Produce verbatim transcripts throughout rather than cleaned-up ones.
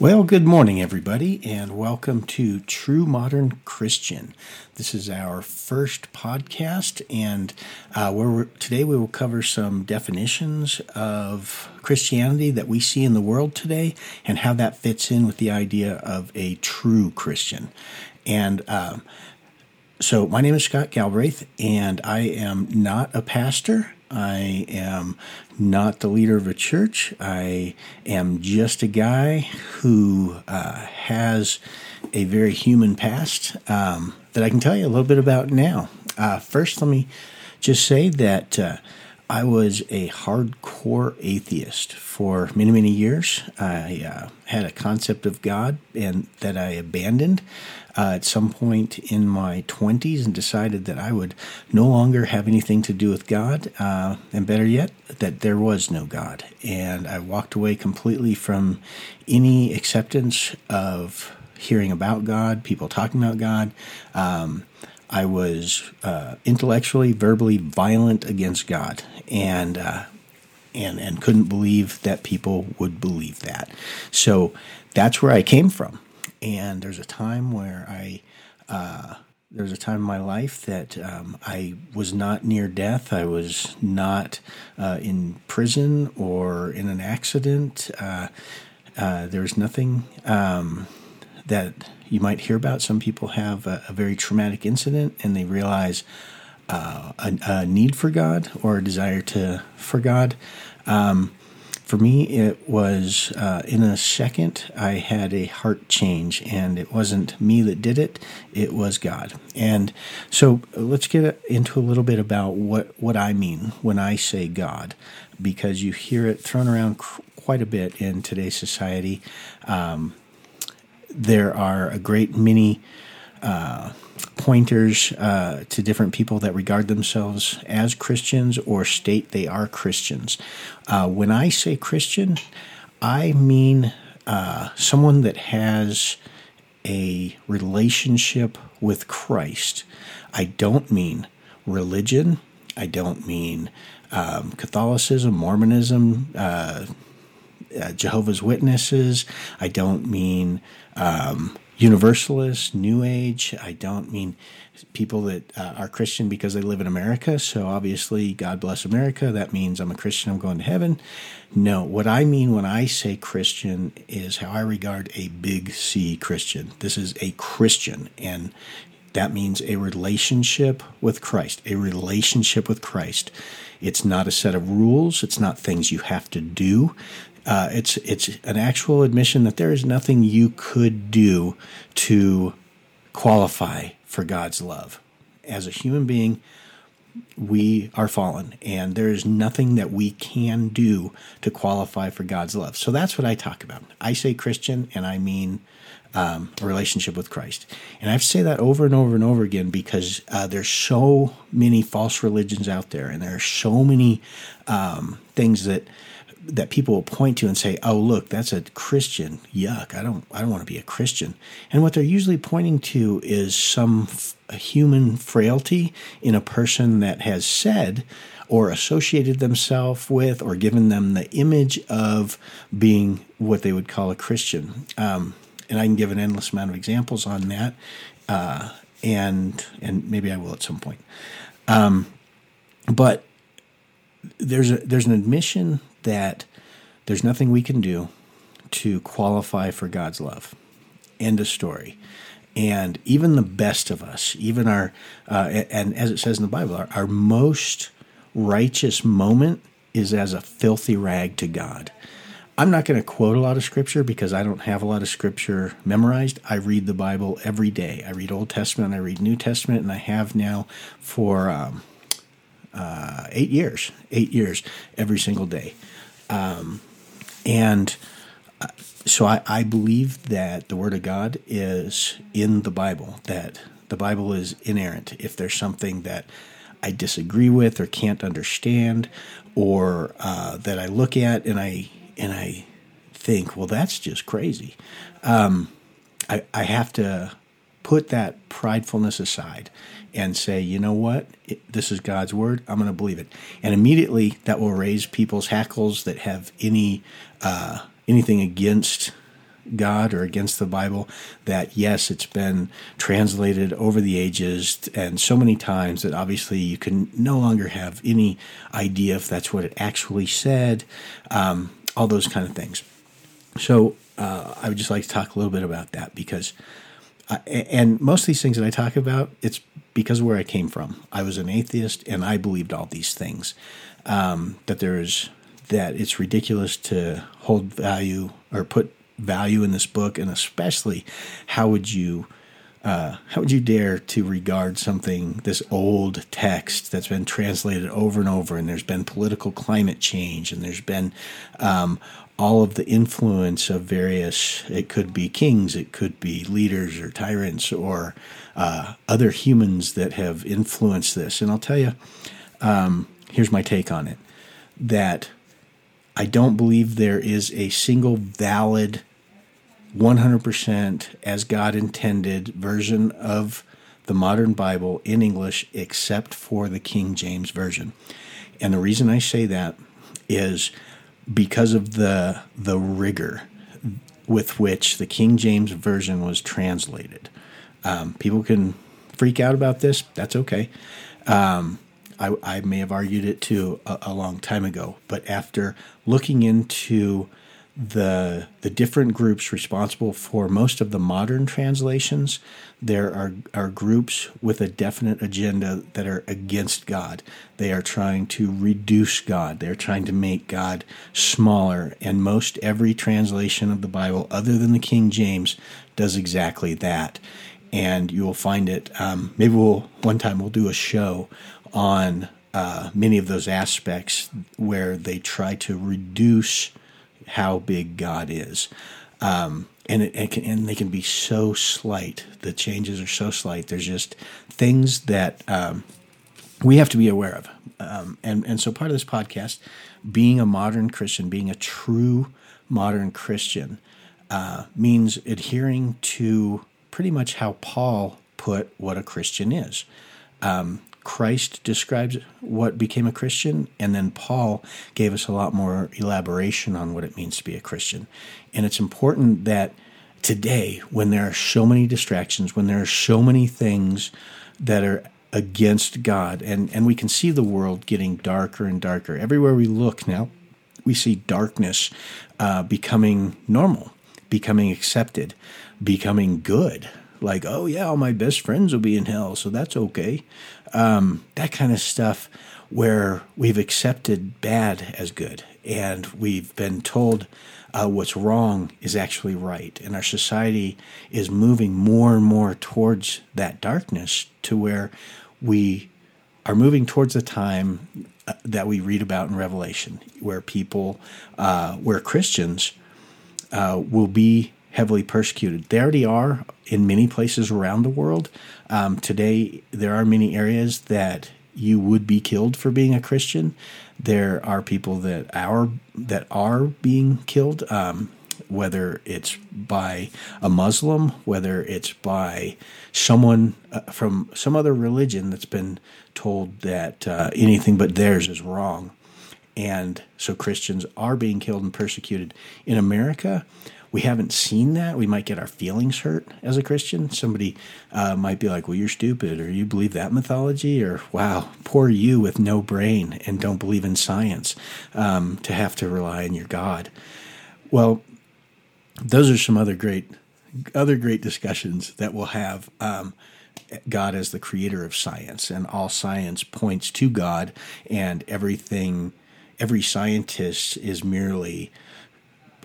Well, good morning, everybody, and welcome to True Modern Christian. This is our first podcast, and uh, where we're, today we will cover some definitions of Christianity that we see in the world today and how that fits in with the idea of a true Christian. And uh, so my name is Scott Galbraith, and I am not a pastor. I am not the leader of a church. I am just a guy who uh, has a very human past um, that I can tell you a little bit about now. Uh, first, let me just say that uh, I was a hardcore atheist for many, many years. I uh, had a concept of God and that I abandoned uh, at some point in my twenties and decided that I would no longer have anything to do with God, uh, and better yet, that there was no God. And I walked away completely from any acceptance of hearing about God, people talking about God. Um, I was uh, intellectually, verbally violent against God, and uh, and and couldn't believe that people would believe that. So that's where I came from. And there's a time where I uh, there was a time in my life that um, I was not near death. I was not uh, in prison or in an accident. Uh, uh, there was nothing um, that you might hear about. Some people have a, a very traumatic incident and they realize uh, a, a need for God or a desire to for God. Um, for me, it was uh, in a second, I had a heart change, and it wasn't me that did it. It was God. And so let's get into a little bit about what, what I mean when I say God, because you hear it thrown around quite a bit in today's society. Um, There are a great many uh, pointers uh, to different people that regard themselves as Christians or state they are Christians. Uh, when I say Christian, I mean uh, someone that has a relationship with Christ. I don't mean religion. I don't mean um, Catholicism, Mormonism, uh Uh, Jehovah's Witnesses. I don't mean um, Universalists, New Age. I don't mean people that uh, are Christian because they live in America. So obviously, God bless America. That means I'm a Christian, I'm going to heaven. No, what I mean when I say Christian is how I regard a big C Christian. This is a Christian, and that means a relationship with Christ, a relationship with Christ. It's not a set of rules. It's not things you have to do. Uh, it's it's an actual admission that there is nothing you could do to qualify for God's love. As a human being, we are fallen, and there is nothing that we can do to qualify for God's love. So that's what I talk about. I say Christian, and I mean um, a relationship with Christ. And I have to say that over and over and over again because uh, there's so many false religions out there, and there are so many um, things that... that people will point to and say, oh, look, that's a Christian. Yuck, I don't I don't want to be a Christian. And what they're usually pointing to is some f- human frailty in a person that has said or associated themselves with or given them the image of being what they would call a Christian. Um, and I can give an endless amount of examples on that, uh, and and maybe I will at some point. Um, but there's a, there's an admission that there's nothing we can do to qualify for God's love. End of story. And even the best of us, even our, uh, and as it says in the Bible, our, our most righteous moment is as a filthy rag to God. I'm not going to quote a lot of Scripture because I don't have a lot of Scripture memorized. I read the Bible every day. I read Old Testament, I read New Testament, and I have now for um, uh, eight years, eight years every single day. Um, and uh, so I, I believe that the Word of God is in the Bible, that the Bible is inerrant. If there's something that I disagree with or can't understand, or uh, that I look at and I and I think, well, that's just crazy, um, I, I have to put that pridefulness aside and say, you know what, it, this is God's word, I'm going to believe it. And immediately that will raise people's hackles that have any uh, anything against God or against the Bible, that yes, it's been translated over the ages and so many times that obviously you can no longer have any idea if that's what it actually said, um, all those kind of things. So uh, I would just like to talk a little bit about that because, I, and most of these things that I talk about, it's because of where I came from. I was an atheist and I believed all these things, um, that there is, that it's ridiculous to hold value or put value in this book, and especially how would you uh, how would you dare to regard something, this old text that's been translated over and over, and there's been political climate change, and there's been um, all of the influence of various, it could be kings, it could be leaders or tyrants or uh, other humans that have influenced this. And I'll tell you, um, here's my take on it, that I don't believe there is a single valid, one hundred percent as God intended version of the modern Bible in English except for the King James Version. And the reason I say that is because of the the rigor with which the King James Version was translated. Um, people can freak out about this. That's okay. Um I, I may have argued it too a, a long time ago, but after looking into the the different groups responsible for most of the modern translations, there are, are groups with a definite agenda that are against God. They are trying to reduce God. They're trying to make God smaller, and most every translation of the Bible other than the King James does exactly that. And you will find it, um, maybe we'll one time we'll do a show on uh, many of those aspects where they try to reduce how big God is. Um, and it, it can, and they can be so slight. The changes are so slight. There's just things that um, we have to be aware of. Um, and, and so part of this podcast, being a modern Christian, being a true modern Christian, uh, means adhering to pretty much how Paul put what a Christian is. Um, Christ describes what became a Christian, and then Paul gave us a lot more elaboration on what it means to be a Christian. And it's important that today, when there are so many distractions, when there are so many things that are against God, and, and we can see the world getting darker and darker. Everywhere we look now, we see darkness uh, becoming normal, becoming accepted, becoming good. Like, oh yeah, all my best friends will be in hell, so that's okay. Um, that kind of stuff where we've accepted bad as good, and we've been told uh, what's wrong is actually right. And our society is moving more and more towards that darkness, to where we are moving towards the time that we read about in Revelation, where people, uh, where Christians uh, will be heavily persecuted. They already are in many places around the world. Um, today, there are many areas that you would be killed for being a Christian. There are people that are, that are being killed, um, whether it's by a Muslim, whether it's by someone uh, from some other religion that's been told that uh, anything but theirs is wrong. And so Christians are being killed and persecuted. In America, we haven't seen that. We might get our feelings hurt as a Christian. Somebody uh, might be like, well, you're stupid, or you believe that mythology, or wow, poor you with no brain and don't believe in science um, to have to rely on your God. Well, those are some other great other great discussions that we'll have. Um, God as the creator of science, and all science points to God, and everything, every scientist is merely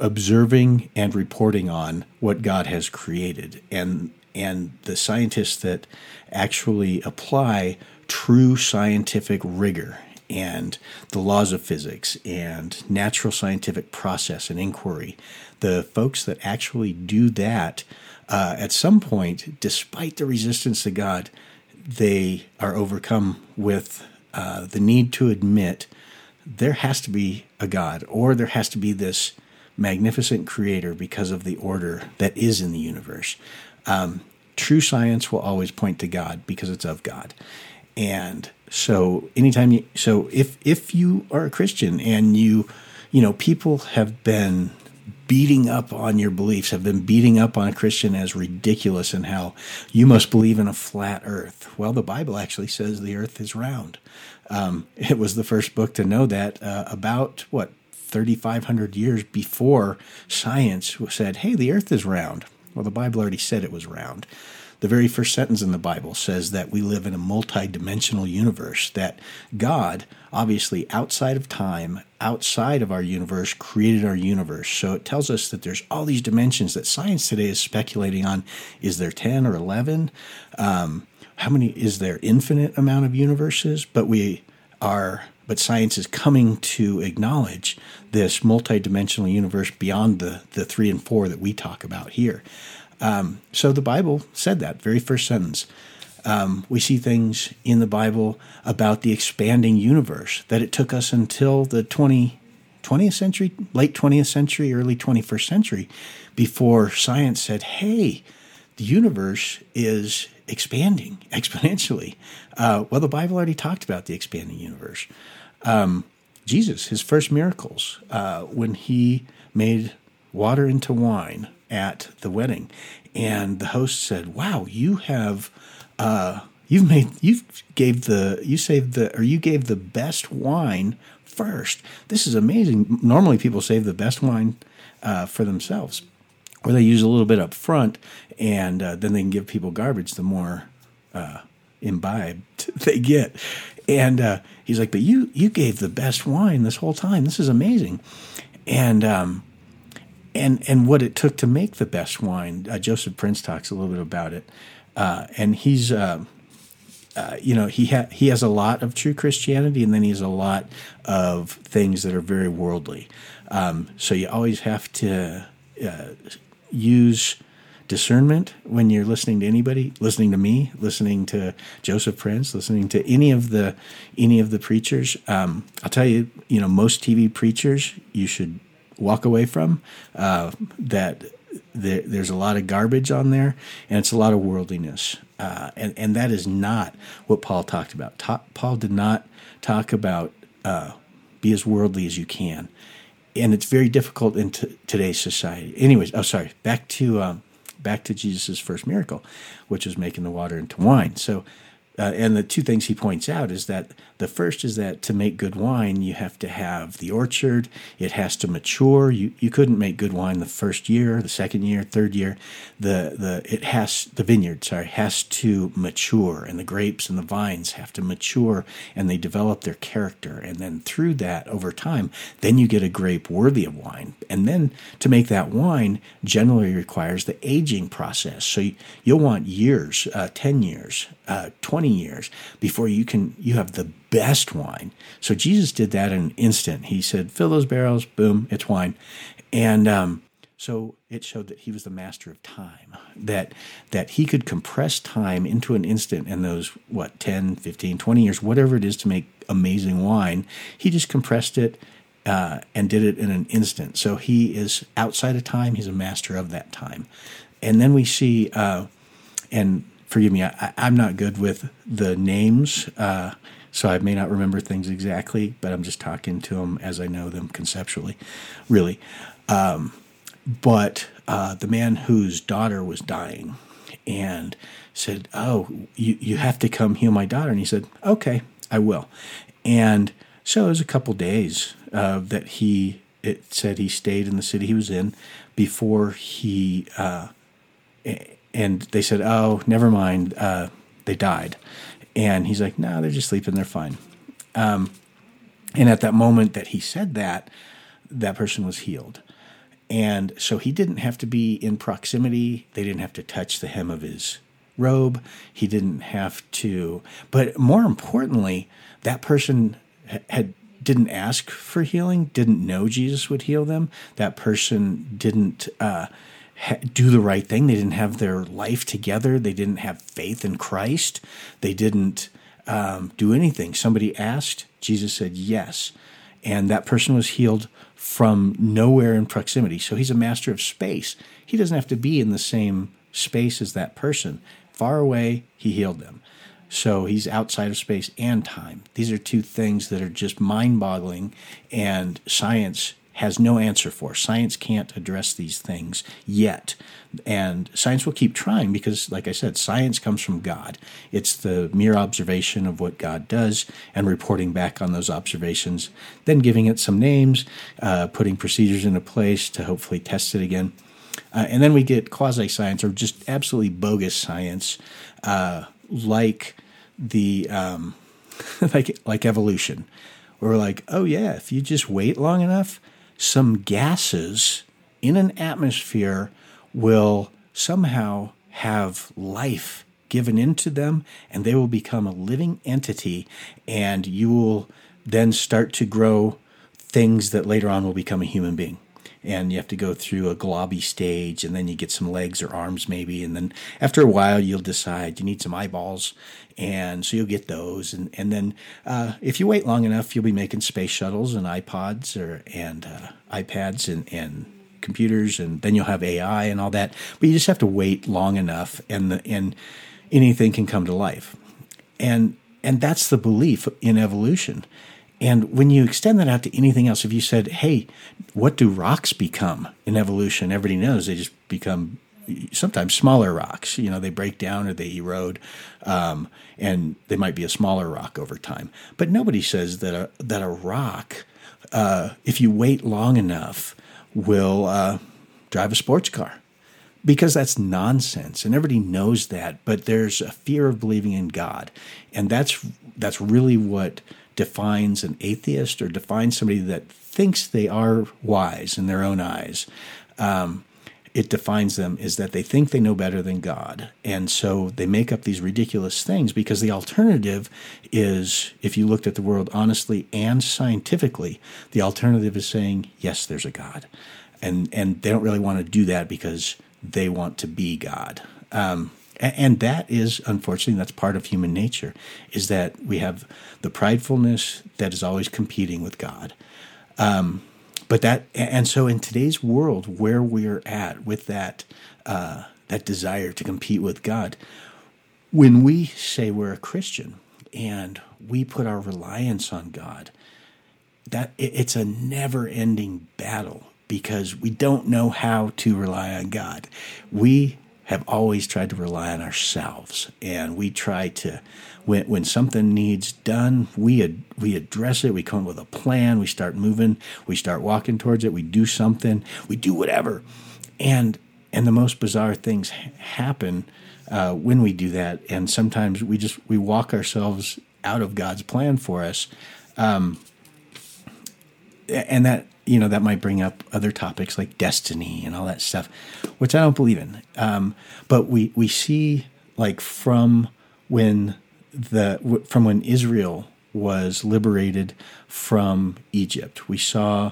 observing and reporting on what God has created. And and the scientists that actually apply true scientific rigor and the laws of physics and natural scientific process and inquiry, the folks that actually do that, uh, at some point, despite the resistance to God, they are overcome with uh, the need to admit there has to be a God, or there has to be this magnificent creator because of the order that is in the universe. Um, true science will always point to God because it's of God. And so anytime you, so if, if you are a Christian and you, you know, people have been beating up on your beliefs, have been beating up on a Christian as ridiculous and how you must believe in a flat earth. Well, the Bible actually says the earth is round. Um, it was the first book to know that uh, about, what, thirty-five hundred years before science said, hey, the earth is round. Well, the Bible already said it was round. The very first sentence in the Bible says that we live in a multi-dimensional universe, that God, obviously outside of time, outside of our universe, created our universe. So it tells us that there's all these dimensions that science today is speculating on. Is there ten or eleven? Um, how many, is there infinite amount of universes? But we are... But science is coming to acknowledge this multidimensional universe beyond the, the three and four that we talk about here. Um, so the Bible said that, very first sentence. Um, we see things in the Bible about the expanding universe, that it took us until the twentieth century, late twentieth century, early twenty-first century, before science said, hey, the universe is expanding exponentially. Uh, well, the Bible already talked about the expanding universe. Um, Jesus, his first miracles, uh, when he made water into wine at the wedding, and the host said, "Wow, you have uh, you've made you've gave the you saved the or you gave the best wine first. This is amazing. Normally, people save the best wine uh, for themselves, or they use a little bit up front, and uh, then they can give people garbage the more uh, imbibed they get." And uh, he's like, but you you gave the best wine this whole time. This is amazing. And um, and and what it took to make the best wine, uh, Joseph Prince talks a little bit about it. Uh, and he's, uh, uh, you know, he, ha- he has a lot of true Christianity, and then he has a lot of things that are very worldly. Um, so you always have to uh, use discernment when you're listening to anybody, listening to me, listening to Joseph Prince, listening to any of the any of the preachers. Um, I'll tell you, you know, most T V preachers you should walk away from. Uh, that there, there's a lot of garbage on there, and it's a lot of worldliness, uh, and and that is not what Paul talked about. Ta- Paul did not talk about uh, be as worldly as you can, and it's very difficult in t- today's society. Anyways, oh sorry, back to. Um, Back to Jesus' first miracle, which is making the water into wine. So, uh, and the two things he points out is that the first is that to make good wine, you have to have the orchard. It has to mature. You you couldn't make good wine the first year, the second year, third year. The the it has the vineyard. Sorry, has to mature, and the grapes and the vines have to mature, and they develop their character. And then through that, over time, then you get a grape worthy of wine. And then to make that wine generally requires the aging process. So you, you'll want years, uh, ten years, uh, twenty years before you can you have the best wine. So Jesus did that in an instant. He said, fill those barrels, boom, it's wine. And um, so it showed that he was the master of time, that that he could compress time into an instant, and those, what, ten, fifteen, twenty years, whatever it is to make amazing wine, he just compressed it uh, and did it in an instant. So he is outside of time. He's a master of that time. And then we see, uh, and forgive me, I, I'm not good with the names, uh so I may not remember things exactly, but I'm just talking to them as I know them conceptually, really. Um, but uh, the man whose daughter was dying and said, oh, you, you have to come heal my daughter. And he said, okay, I will. And so it was a couple days uh, that he, it said he stayed in the city he was in before he, uh, and they said, oh, never mind, uh, they died. And he's like, no, they're just sleeping. They're fine. Um, and at that moment that he said that, that person was healed. And so he didn't have to be in proximity. They didn't have to touch the hem of his robe. He didn't have to. But more importantly, that person had didn't ask for healing, didn't know Jesus would heal them. That person didn't uh, do the right thing. They didn't have their life together. They didn't have faith in Christ. They didn't um, do anything. Somebody asked. Jesus said yes. And that person was healed from nowhere in proximity. So he's a master of space. He doesn't have to be in the same space as that person. Far away, he healed them. So he's outside of space and time. These are two things that are just mind-boggling, and science has no answer for. Science can't address these things yet. And science will keep trying because, like I said, science comes from God. It's the mere observation of what God does and reporting back on those observations, then giving it some names, uh, putting procedures into place to hopefully test it again. Uh, and then we get quasi-science or just absolutely bogus science uh, like the um, like like evolution. Where we're like, oh, yeah, if you just wait long enough, some gases in an atmosphere will somehow have life given into them, and they will become a living entity, and you will then start to grow things that later on will become a human being. And you have to go through a globby stage, and then you get some legs or arms maybe, and then after a while you'll decide you need some eyeballs, and so you'll get those. And, and then uh, if you wait long enough, you'll be making space shuttles and iPods or and uh, iPads and, and computers, and then you'll have A I and all that. But you just have to wait long enough, and the, and anything can come to life. And and that's the belief in evolution. And when you extend that out to anything else, if you said, hey, what do rocks become in evolution? Everybody knows they just become sometimes smaller rocks. You know, they break down or they erode, um, and they might be a smaller rock over time. But nobody says that a, that a rock, uh, if you wait long enough, will uh, drive a sports car. Because that's nonsense, and everybody knows that, but there's a fear of believing in God. And that's that's really what defines an atheist or defines somebody that thinks they are wise in their own eyes. Um, it defines them is that they think they know better than God. And so they make up these ridiculous things because the alternative is, if you looked at the world honestly and scientifically, the alternative is saying, yes, there's a God. And, and they don't really want to do that because they want to be God. Um, and that is, unfortunately, that's part of human nature, is that we have the pridefulness that is always competing with God. Um, but that, and so in today's world where we're at with that, uh, that desire to compete with God, when we say we're a Christian and we put our reliance on God, that it's a never-ending battle. Because we don't know how to rely on God. We have always tried to rely on ourselves. And we try to, when when something needs done, we ad, we address it. We come up with a plan. We start moving. We start walking towards it. We do something. We do whatever. And, and the most bizarre things ha- happen uh, when we do that. And sometimes we just we walk ourselves out of God's plan for us. Um, and that... You know, that might bring up other topics like destiny and all that stuff, which I don't believe in. Um, but we, we see like from when the from when Israel was liberated from Egypt, we saw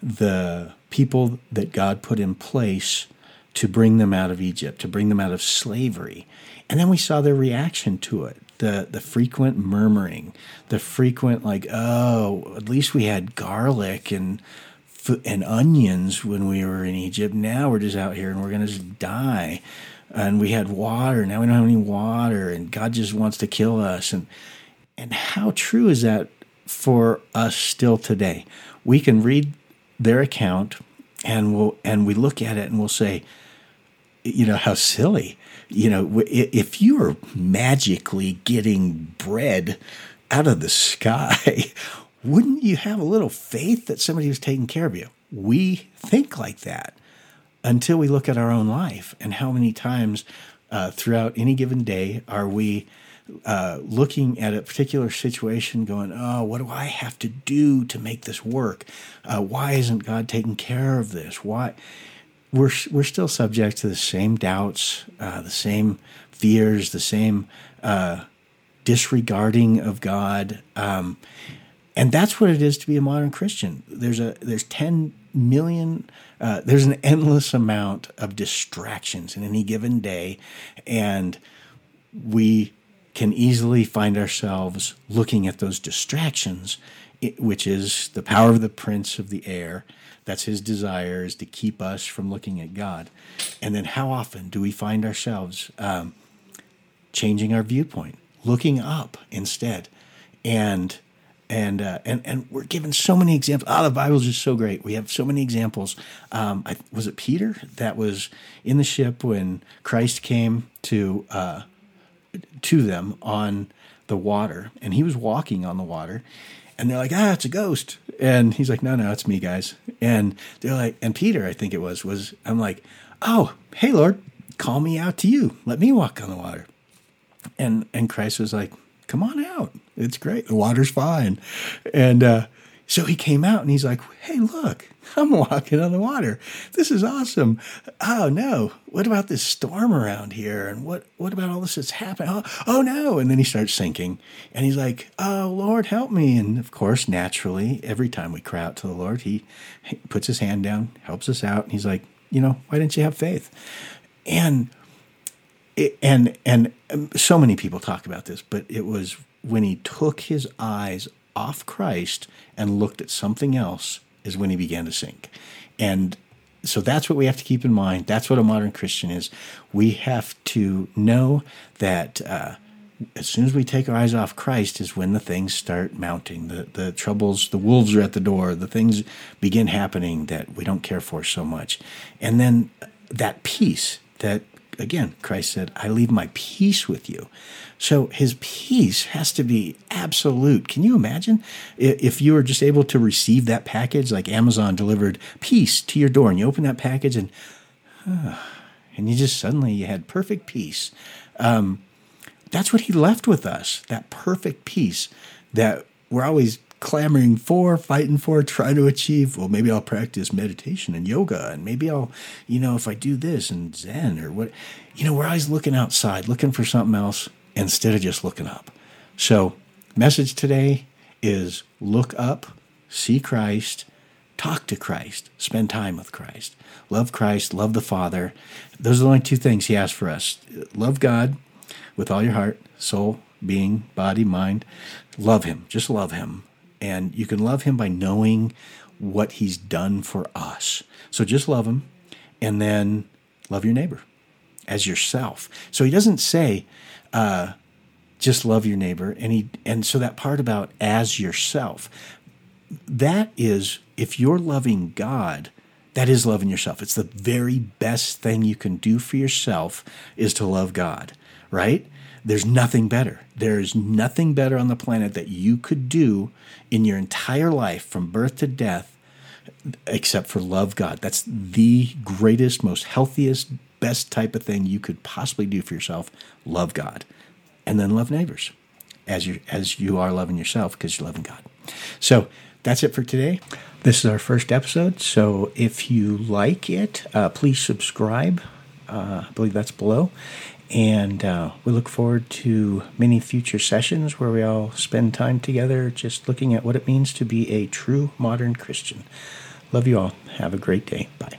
the people that God put in place to bring them out of Egypt, to bring them out of slavery. And then we saw their reaction to it. The the frequent murmuring, the frequent like, oh, at least we had garlic and and onions when we were in Egypt. Now we're just out here and we're going to just die. And we had water. Now we don't have any water. And God just wants to kill us. And and how true is that for us still today? We can read their account and we'll and we look at it and we'll say, you know, how silly. You know, if you were magically getting bread out of the sky, wouldn't you have a little faith that somebody was taking care of you? We think like that until we look at our own life and how many times uh, throughout any given day are we uh, looking at a particular situation going, oh, what do I have to do to make this work? Uh, why isn't God taking care of this? Why? We're we're still subject to the same doubts, uh, the same fears, the same uh, disregarding of God, um, and that's what it is to be a modern Christian. There's a there's ten million, uh, there's an endless amount of distractions in any given day, and we can easily find ourselves looking at those distractions, which is the power of the prince of the air. That's his desire, is to keep us from looking at God. And then how often do we find ourselves um, changing our viewpoint, looking up instead, and And, uh, and and we're given so many examples. Oh, the Bible's just so great. We have so many examples. Um, I, was it Peter that was in the ship when Christ came to uh, to them on the water, and he was walking on the water, and they're like, ah, it's a ghost. And he's like, no, no, it's me, guys. And they're like, and Peter, I think it was, was I'm like, oh, hey, Lord, call me out to you. Let me walk on the water. And and Christ was like, come on out. It's great. The water's fine. And uh, so he came out and he's like, hey, look, I'm walking on the water. This is awesome. Oh, no. What about this storm around here? And what, what about all this that's happening? Oh, oh, no. And then he starts sinking. And he's like, oh, Lord, help me. And, of course, naturally, every time we cry out to the Lord, he, he puts his hand down, helps us out. And he's like, you know, why didn't you have faith? And it, and and so many people talk about this, but it was when he took his eyes off Christ and looked at something else is when he began to sink. And so that's what we have to keep in mind. That's what a modern Christian is. We have to know that uh, as soon as we take our eyes off Christ is when the things start mounting. The, the troubles, the wolves are at the door. The things begin happening that we don't care for so much. And then that peace that, again, Christ said, I leave my peace with you. So his peace has to be absolute. Can you imagine if you were just able to receive that package, like Amazon delivered peace to your door, and you open that package and uh, and you just suddenly you had perfect peace. Um, that's what he left with us, that perfect peace that we're always clamoring for, fighting for, trying to achieve. Well, maybe I'll practice meditation and yoga, and maybe I'll, you know, if I do this and Zen or what, you know, we're always looking outside, looking for something else instead of just looking up. So message today is look up, see Christ, talk to Christ, spend time with Christ, love Christ, love the Father. Those are the only two things he asked for us. Love God with all your heart, soul, being, body, mind. Love him. Just love him. And you can love him by knowing what he's done for us. So just love him, and then love your neighbor as yourself. So he doesn't say uh, just love your neighbor. And he and so that part about as yourself, that is, if you're loving God, that is loving yourself. It's the very best thing you can do for yourself is to love God, right? There's nothing better. There's nothing better on the planet that you could do in your entire life from birth to death except for love God. That's the greatest, most healthiest, best type of thing you could possibly do for yourself. Love God. And then love neighbors as you as you are loving yourself because you're loving God. So that's it for today. This is our first episode. So if you like it, uh, please subscribe. Uh, I believe that's below. And uh, we look forward to many future sessions where we all spend time together just looking at what it means to be a true modern Christian. Love you all. Have a great day. Bye.